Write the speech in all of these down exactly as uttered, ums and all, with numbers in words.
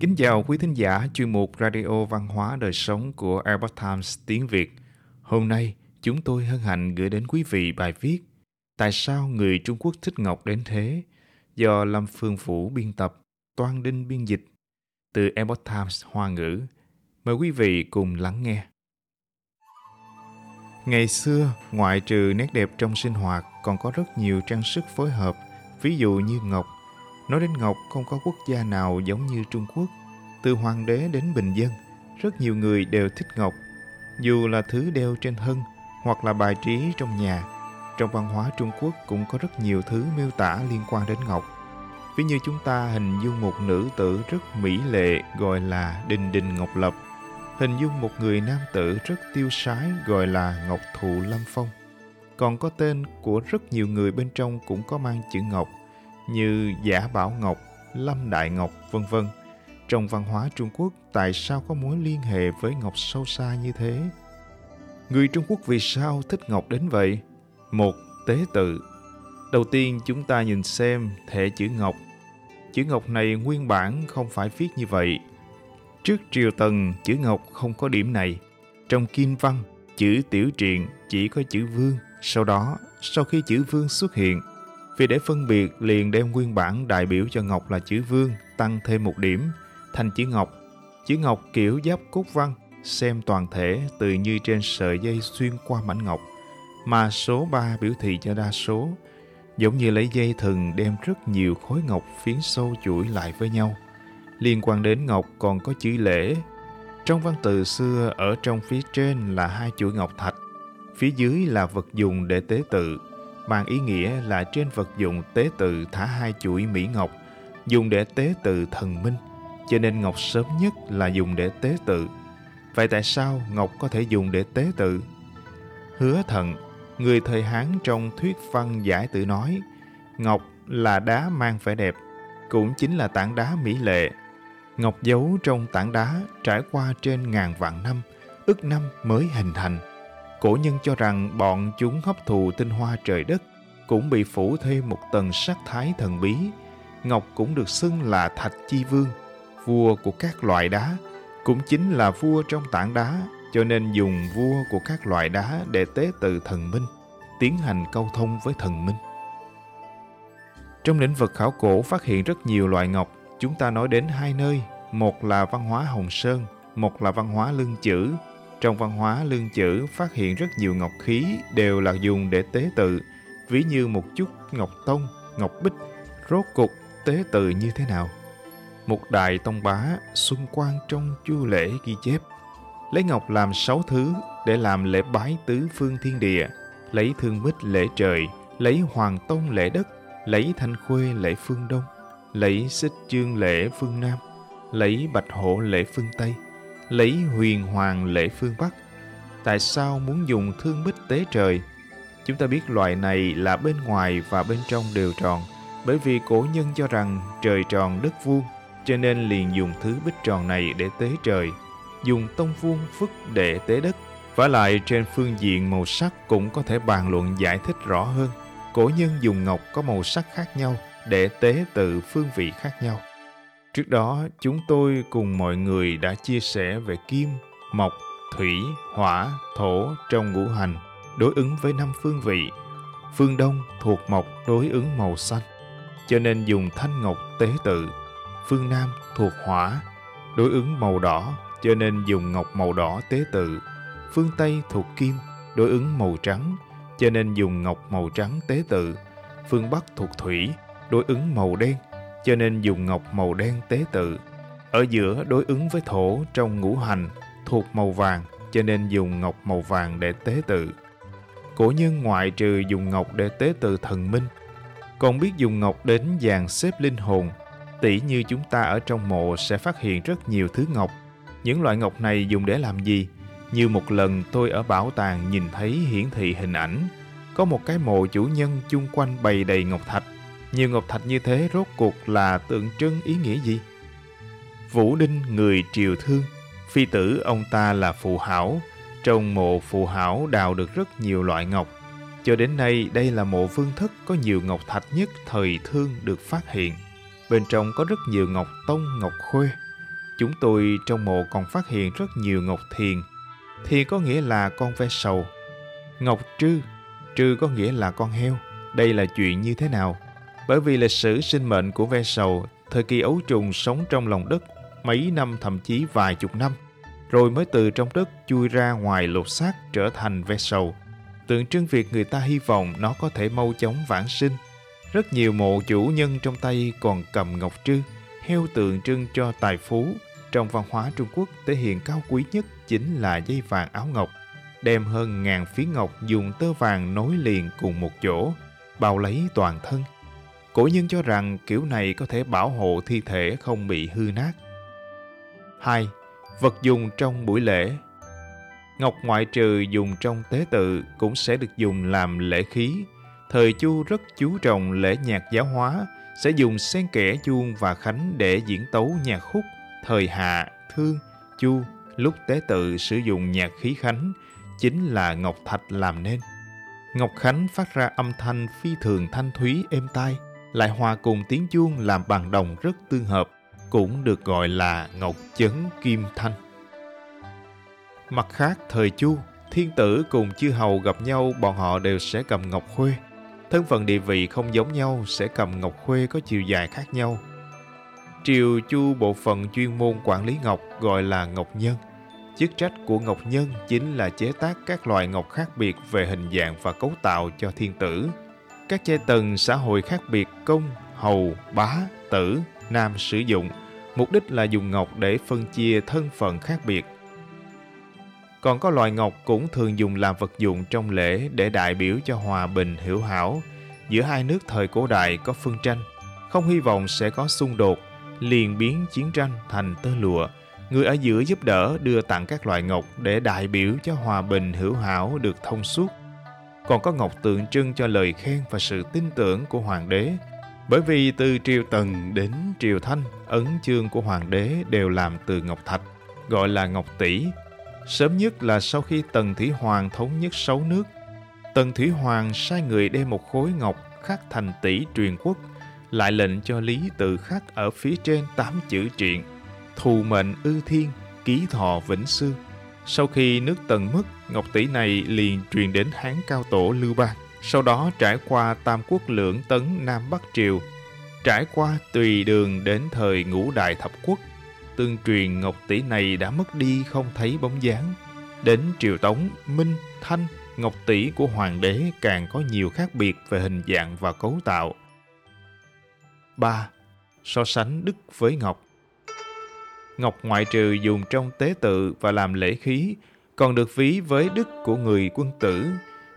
Kính chào quý thính giả chuyên mục Radio Văn hóa Đời Sống của Epoch Times tiếng Việt. Hôm nay, chúng tôi hân hạnh gửi đến quý vị bài viết Tại sao người Trung Quốc thích ngọc đến thế? Do Lâm Phương Phủ biên tập, Toan Đinh biên dịch, từ Epoch Times Hoa ngữ. Mời quý vị cùng lắng nghe. Ngày xưa, ngoại trừ nét đẹp trong sinh hoạt, còn có rất nhiều trang sức phối hợp, ví dụ như ngọc. Nói đến ngọc, không có quốc gia nào giống như Trung Quốc. Từ hoàng đế đến bình dân, rất nhiều người đều thích ngọc. Dù là thứ đeo trên thân, hoặc là bài trí trong nhà, trong văn hóa Trung Quốc cũng có rất nhiều thứ miêu tả liên quan đến ngọc. Ví như chúng ta hình dung một nữ tử rất mỹ lệ gọi là Đình Đình Ngọc Lập, hình dung một người nam tử rất tiêu sái gọi là Ngọc Thụ Lâm Phong. Còn có tên của rất nhiều người bên trong cũng có mang chữ ngọc, như Giả Bảo Ngọc, Lâm Đại Ngọc, vân vân. Trong văn hóa Trung Quốc, tại sao có mối liên hệ với ngọc sâu xa như thế? Người Trung Quốc vì sao thích ngọc đến vậy? Một, tế tự. Đầu tiên chúng ta nhìn xem thể chữ ngọc. Chữ ngọc này nguyên bản không phải viết như vậy. Trước triều Tần, chữ ngọc không có điểm này. Trong kim văn, chữ tiểu triện chỉ có chữ vương. Sau đó, sau khi chữ vương xuất hiện, vì để phân biệt liền đem nguyên bản đại biểu cho ngọc là chữ vương tăng thêm một điểm, thành chữ ngọc. Chữ ngọc kiểu giáp cốt văn, xem toàn thể từ như trên sợi dây xuyên qua mảnh ngọc, mà số ba biểu thị cho đa số, giống như lấy dây thừng đem rất nhiều khối ngọc phiến sâu chuỗi lại với nhau. Liên quan đến ngọc còn có chữ lễ. Trong văn tự xưa, ở trong phía trên là hai chuỗi ngọc thạch, phía dưới là vật dùng để tế tự, mang ý nghĩa là trên vật dụng tế tự thả hai chuỗi mỹ ngọc, dùng để tế tự thần minh, cho nên ngọc sớm nhất là dùng để tế tự. Vậy tại sao ngọc có thể dùng để tế tự? Hứa Thận, người thời Hán trong thuyết văn giải tự nói, ngọc là đá mang vẻ đẹp, cũng chính là tảng đá mỹ lệ. Ngọc giấu trong tảng đá trải qua trên ngàn vạn năm, ức năm mới hình thành. Cổ nhân cho rằng bọn chúng hấp thụ tinh hoa trời đất, cũng bị phủ thêm một tầng sắc thái thần bí. Ngọc cũng được xưng là Thạch Chi Vương, vua của các loại đá, cũng chính là vua trong tảng đá, cho nên dùng vua của các loại đá để tế tự thần minh, tiến hành câu thông với thần minh. Trong lĩnh vực khảo cổ phát hiện rất nhiều loại ngọc, chúng ta nói đến hai nơi, một là văn hóa Hồng Sơn, một là văn hóa Lương Chữ. Trong văn hóa Lương Chữ phát hiện rất nhiều ngọc khí đều là dùng để tế tự, ví như một chút ngọc tông, ngọc bích. Rốt cục tế tự như thế nào? Một đại tông bá Xuân Quan trong Chu Lễ ghi chép, lấy ngọc làm sáu thứ để làm lễ bái tứ phương thiên địa, lấy thương bích lễ trời, lấy hoàng tông lễ đất, lấy thanh khuê lễ phương đông, lấy xích chương lễ phương nam, lấy bạch hổ lễ phương tây, lấy huyền hoàng lễ phương bắc. Tại sao muốn dùng thương bích tế trời? Chúng ta biết loại này là bên ngoài và bên trong đều tròn, bởi vì cổ nhân cho rằng trời tròn đất vuông, cho nên liền dùng thứ bích tròn này để tế trời, dùng tông vuông phức để tế đất. Vả lại trên phương diện màu sắc cũng có thể bàn luận giải thích rõ hơn. Cổ nhân dùng ngọc có màu sắc khác nhau để tế tự phương vị khác nhau. Trước đó, chúng tôi cùng mọi người đã chia sẻ về kim, mộc, thủy, hỏa, thổ trong ngũ hành, đối ứng với năm phương vị. Phương Đông thuộc mộc đối ứng màu xanh, cho nên dùng thanh ngọc tế tự. Phương Nam thuộc hỏa, đối ứng màu đỏ, cho nên dùng ngọc màu đỏ tế tự. Phương Tây thuộc kim, đối ứng màu trắng, cho nên dùng ngọc màu trắng tế tự. Phương Bắc thuộc thủy, đối ứng màu đen, cho nên dùng ngọc màu đen tế tự. Ở giữa đối ứng với thổ trong ngũ hành, thuộc màu vàng, cho nên dùng ngọc màu vàng để tế tự. Cổ nhân ngoại trừ dùng ngọc để tế tự thần minh, còn biết dùng ngọc đến dàn xếp linh hồn. Tỉ như chúng ta ở trong mộ sẽ phát hiện rất nhiều thứ ngọc. Những loại ngọc này dùng để làm gì? Như một lần tôi ở bảo tàng nhìn thấy hiển thị hình ảnh, có một cái mộ chủ nhân chung quanh bày đầy ngọc thạch. Nhiều ngọc thạch như thế rốt cuộc là tượng trưng ý nghĩa gì? Vũ Đinh, người Triều Thương, phi tử ông ta là Phụ Hảo. Trong mộ Phụ Hảo đào được rất nhiều loại ngọc. Cho đến nay, đây là mộ vương thất có nhiều ngọc thạch nhất thời Thương được phát hiện. Bên trong có rất nhiều ngọc tông, ngọc khuê. Chúng tôi trong mộ còn phát hiện rất nhiều ngọc thiền. Thiền có nghĩa là con ve sầu. Ngọc trư, trư có nghĩa là con heo. Đây là chuyện như thế nào? Bởi vì lịch sử sinh mệnh của ve sầu, thời kỳ ấu trùng sống trong lòng đất mấy năm, thậm chí vài chục năm, rồi mới từ trong đất chui ra ngoài lột xác trở thành ve sầu, tượng trưng việc người ta hy vọng nó có thể mau chóng vãng sinh. Rất nhiều mộ chủ nhân trong tay còn cầm ngọc trư, heo tượng trưng cho tài phú. Trong văn hóa Trung Quốc, thể hiện cao quý nhất chính là dây vàng áo ngọc. Đem hơn ngàn phiến ngọc dùng tơ vàng nối liền cùng một chỗ, bao lấy toàn thân. Cổ nhân cho rằng kiểu này có thể bảo hộ thi thể không bị hư nát. hai. Vật dùng trong buổi lễ. Ngọc ngoại trừ dùng trong tế tự cũng sẽ được dùng làm lễ khí. Thời Chu rất chú trọng lễ nhạc giáo hóa, sẽ dùng xen kẽ chuông và khánh để diễn tấu nhạc khúc. Thời Hạ, Thương, Chu lúc tế tự sử dụng nhạc khí khánh, chính là ngọc thạch làm nên. Ngọc khánh phát ra âm thanh phi thường thanh thúy êm tai, lại hòa cùng tiếng chuông làm bằng đồng rất tương hợp, cũng được gọi là ngọc chấn kim thanh. Mặt khác, thời Chu, thiên tử cùng chư hầu gặp nhau, bọn họ đều sẽ cầm ngọc khuê. Thân phận địa vị không giống nhau sẽ cầm ngọc khuê có chiều dài khác nhau. Triều Chu bộ phận chuyên môn quản lý ngọc gọi là ngọc nhân. Chức trách của ngọc nhân chính là chế tác các loại ngọc khác biệt về hình dạng và cấu tạo cho thiên tử. Các giai tầng xã hội khác biệt công, hầu, bá, tử, nam sử dụng. Mục đích là dùng ngọc để phân chia thân phận khác biệt. Còn có loại ngọc cũng thường dùng làm vật dụng trong lễ để đại biểu cho hòa bình hữu hảo. Giữa hai nước thời cổ đại có phân tranh, không hy vọng sẽ có xung đột, liền biến chiến tranh thành tơ lụa. Người ở giữa giúp đỡ đưa tặng các loại ngọc để đại biểu cho hòa bình hữu hảo được thông suốt. Còn có ngọc tượng trưng cho lời khen và sự tin tưởng của hoàng đế. Bởi vì từ triều Tần đến triều Thanh, ấn chương của hoàng đế đều làm từ ngọc thạch, gọi là ngọc tỷ. Sớm nhất là sau khi Tần Thủy Hoàng thống nhất sáu nước. Tần Thủy Hoàng sai người đem một khối ngọc khắc thành tỷ truyền quốc, lại lệnh cho Lý Tự khắc ở phía trên tám chữ triện: thù mệnh ư thiên, ký thọ vĩnh xương. Sau khi nước Tần mất, ngọc tỷ này liền truyền đến Hán cao tổ Lưu Bang, sau đó trải qua Tam Quốc Lưỡng Tấn Nam Bắc Triều, trải qua Tùy Đường đến thời Ngũ Đại Thập Quốc. Tương truyền ngọc tỷ này đã mất đi không thấy bóng dáng. Đến triều Tống, Minh, Thanh, ngọc tỷ của hoàng đế càng có nhiều khác biệt về hình dạng và cấu tạo. ba. So sánh đức với ngọc. Ngọc ngoại trừ dùng trong tế tự và làm lễ khí, còn được ví với đức của người quân tử.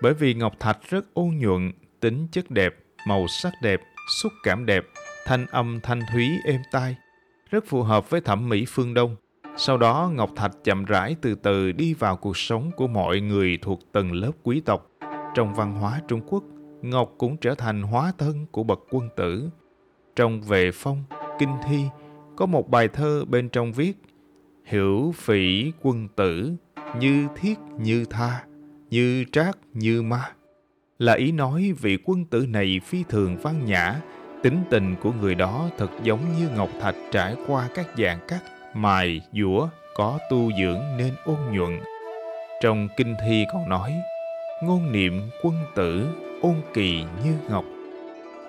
Bởi vì ngọc thạch rất ôn nhuận, tính chất đẹp, màu sắc đẹp, xúc cảm đẹp, thanh âm thanh thúy êm tai, rất phù hợp với thẩm mỹ phương Đông. Sau đó ngọc thạch chậm rãi từ từ đi vào cuộc sống của mọi người thuộc tầng lớp quý tộc. Trong văn hóa Trung Quốc, ngọc cũng trở thành hóa thân của bậc quân tử. Trong Về Phong, Kinh Thi, có một bài thơ bên trong viết: hiểu phỉ quân tử, như thiết như tha, như trác như ma. Là ý nói vị quân tử này phi thường văn nhã, tính tình của người đó thật giống như ngọc thạch trải qua các dạng cắt, mài, dũa, có tu dưỡng nên ôn nhuận. Trong Kinh Thi còn nói: ngôn niệm quân tử, ôn kỳ như ngọc.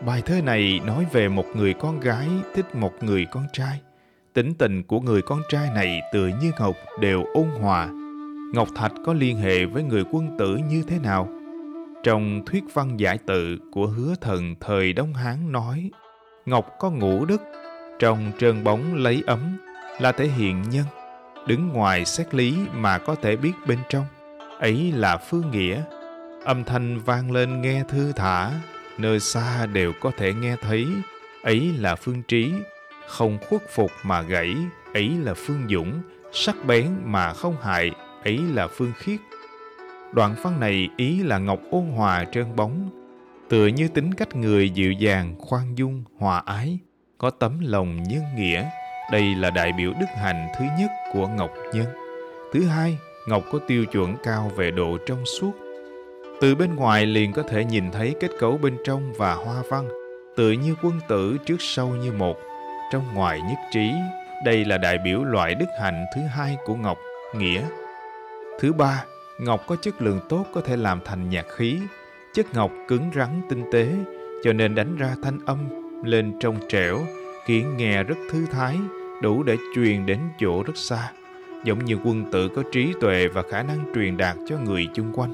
Bài thơ này nói về một người con gái thích một người con trai. Tính tình của người con trai này tựa như ngọc, đều ôn hòa. Ngọc thạch có liên hệ với người quân tử như thế nào? Trong Thuyết Văn Giải Tự của Hứa Thần thời Đông Hán nói: ngọc có ngũ đức, trong trơn bóng lấy ấm, là thể hiện nhân, đứng ngoài xét lý mà có thể biết bên trong, ấy là phương nghĩa. Âm thanh vang lên nghe thư thả, nơi xa đều có thể nghe thấy, ấy là phương trí. Không khuất phục mà gãy, ấy là phương dũng. Sắc bén mà không hại, ấy là phương khiết. Đoạn văn này ý là ngọc ôn hòa trơn bóng, tựa như tính cách người dịu dàng, khoan dung, hòa ái, có tấm lòng nhân nghĩa. Đây là đại biểu đức hạnh thứ nhất của ngọc nhân. Thứ hai, ngọc có tiêu chuẩn cao về độ trong suốt. Từ bên ngoài liền có thể nhìn thấy kết cấu bên trong và hoa văn, tựa như quân tử trước sau như một, trong ngoài nhất trí, Đây là đại biểu loại đức hạnh thứ hai của ngọc, nghĩa. Thứ ba, ngọc có chất lượng tốt có thể làm thành nhạc khí. Chất ngọc cứng rắn tinh tế, cho nên đánh ra thanh âm lên trong trẻo, khiến nghe rất thư thái, đủ để truyền đến chỗ rất xa, giống như quân tử có trí tuệ và khả năng truyền đạt cho người chung quanh.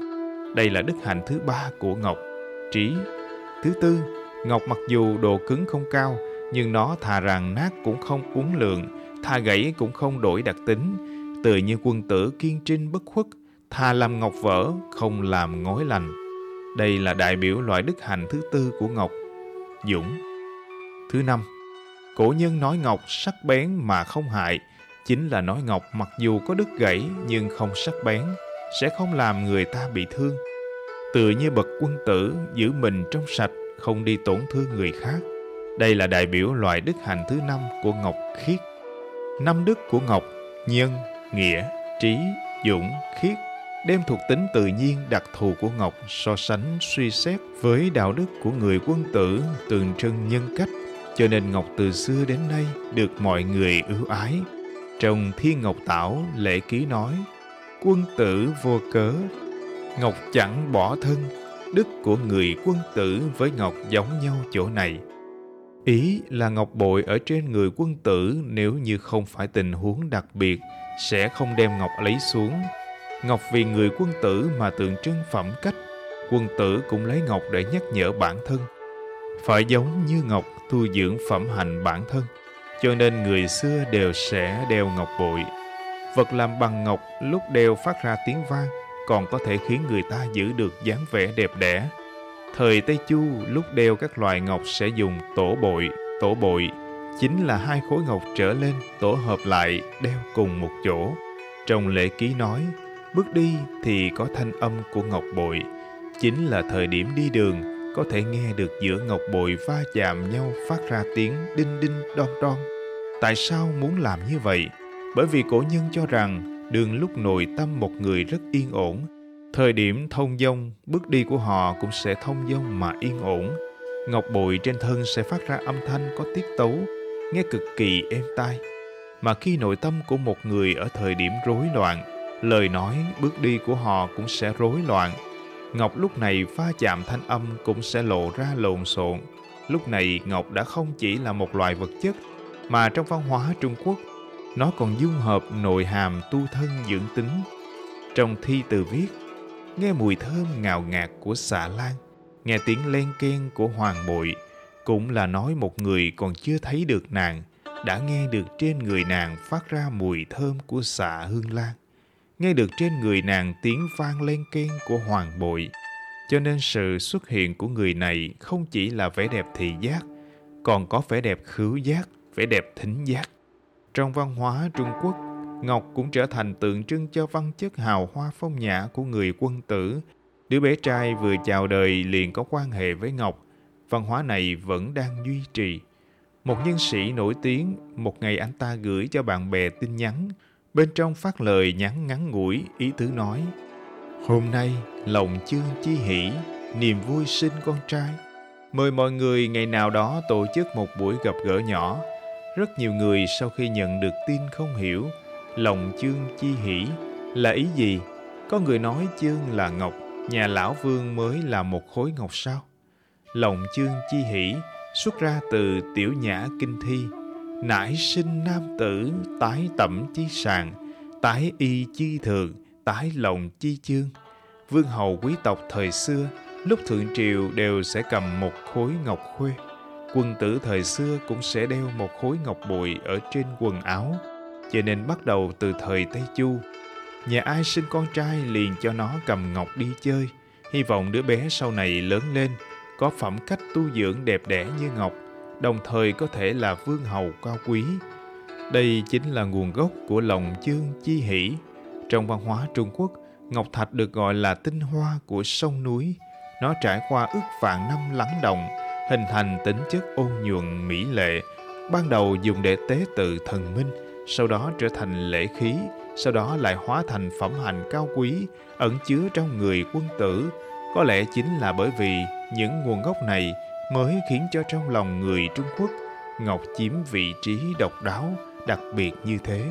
Đây là đức hạnh thứ ba của ngọc, trí. Thứ tư, ngọc mặc dù độ cứng không cao, nhưng nó thà rằng nát cũng không uốn lượn, thà gãy cũng không đổi đặc tính, tựa như quân tử kiên trinh bất khuất, thà làm ngọc vỡ, không làm ngói lành. Đây là đại biểu loại đức hạnh thứ tư của ngọc, dũng. Thứ năm, cổ nhân nói ngọc sắc bén mà không hại, chính là nói ngọc mặc dù có đứt gãy nhưng không sắc bén, sẽ không làm người ta bị thương. Tựa như bậc quân tử giữ mình trong sạch, không đi tổn thương người khác. Đây là đại biểu loại đức hạnh thứ năm của ngọc, khiết. Năm đức của ngọc, nhân, nghĩa, trí, dũng, khiết, đem thuộc tính tự nhiên đặc thù của ngọc so sánh suy xét với đạo đức của người quân tử tượng trưng nhân cách, cho nên ngọc từ xưa đến nay được mọi người ưu ái. Trong Thiên Ngọc Tảo, Lễ Ký nói: quân tử vô cớ, ngọc chẳng bỏ thân. Đức của người quân tử với ngọc giống nhau chỗ này. Ý là ngọc bội ở trên người quân tử, nếu như không phải tình huống đặc biệt, sẽ không đem ngọc lấy xuống. Ngọc vì người quân tử mà tượng trưng phẩm cách, quân tử cũng lấy ngọc để nhắc nhở bản thân. Phải giống như ngọc tu dưỡng phẩm hạnh bản thân, cho nên người xưa đều sẽ đeo ngọc bội. Vật làm bằng ngọc lúc đeo phát ra tiếng vang, còn có thể khiến người ta giữ được dáng vẻ đẹp đẽ. Thời Tây Chu lúc đeo các loại ngọc sẽ dùng tổ bội. Tổ bội chính là hai khối ngọc trở lên tổ hợp lại đeo cùng một chỗ. Trong Lễ Ký nói: bước đi thì có thanh âm của ngọc bội, chính là thời điểm đi đường có thể nghe được giữa ngọc bội va chạm nhau phát ra tiếng đinh đinh đon đon. Tại sao muốn làm như vậy? Bởi vì cổ nhân cho rằng đường lúc nội tâm một người rất yên ổn, thời điểm thông dong, bước đi của họ cũng sẽ thông dong mà yên ổn. Ngọc bội trên thân sẽ phát ra âm thanh có tiết tấu, nghe cực kỳ êm tai. Mà khi nội tâm của một người ở thời điểm rối loạn, lời nói, bước đi của họ cũng sẽ rối loạn. Ngọc lúc này va chạm thanh âm cũng sẽ lộ ra lộn xộn. Lúc này ngọc đã không chỉ là một loại vật chất, mà trong văn hóa Trung Quốc, nó còn dung hợp nội hàm tu thân dưỡng tính. Trong thi từ viết: nghe mùi thơm ngào ngạt của xạ lan, nghe tiếng len keng của hoàng bội, cũng là nói một người còn chưa thấy được nàng, đã nghe được trên người nàng phát ra mùi thơm của xạ hương lan, nghe được trên người nàng tiếng vang len keng của hoàng bội. Cho nên sự xuất hiện của người này không chỉ là vẻ đẹp thị giác, còn có vẻ đẹp khứu giác, vẻ đẹp thính giác. Trong văn hóa Trung Quốc, ngọc cũng trở thành tượng trưng cho văn chất hào hoa phong nhã của người quân tử. Đứa bé trai vừa chào đời liền có quan hệ với ngọc, văn hóa này vẫn đang duy trì. Một nhân sĩ nổi tiếng, một ngày anh ta gửi cho bạn bè tin nhắn, bên trong phát lời nhắn ngắn ngủi, ý tứ nói: hôm nay lòng chương chi hỷ, niềm vui sinh con trai. Mời mọi người ngày nào đó tổ chức một buổi gặp gỡ nhỏ. Rất nhiều người sau khi nhận được tin không hiểu lòng chương chi hỷ là ý gì. Có người nói chương là ngọc, nhà lão vương mới là một khối ngọc sao. Lòng chương chi hỷ xuất ra từ Tiểu Nhã Kinh Thi: nãi sinh nam tử, tái tẩm chi sàng, tái y chi thường, tái lòng chi chương. Vương hầu quý tộc thời xưa lúc thượng triều đều sẽ cầm một khối ngọc khuê, quân tử thời xưa cũng sẽ đeo một khối ngọc bội ở trên quần áo. Cho nên bắt đầu từ thời Tây Chu, nhà ai sinh con trai liền cho nó cầm ngọc đi chơi, hy vọng đứa bé sau này lớn lên có phẩm cách tu dưỡng đẹp đẽ như ngọc, đồng thời có thể là vương hầu cao quý. Đây chính là nguồn gốc của lòng chương chi hỷ. Trong văn hóa Trung Quốc, ngọc thạch được gọi là tinh hoa của sông núi. Nó trải qua ức vạn năm lắng động, hình thành tính chất ôn nhuận mỹ lệ. Ban đầu dùng để tế tự thần minh, sau đó trở thành lễ khí, sau đó lại hóa thành phẩm hạnh cao quý ẩn chứa trong người quân tử. Có lẽ chính là bởi vì những nguồn gốc này mới khiến cho trong lòng người Trung Quốc, ngọc chiếm vị trí độc đáo, đặc biệt như thế.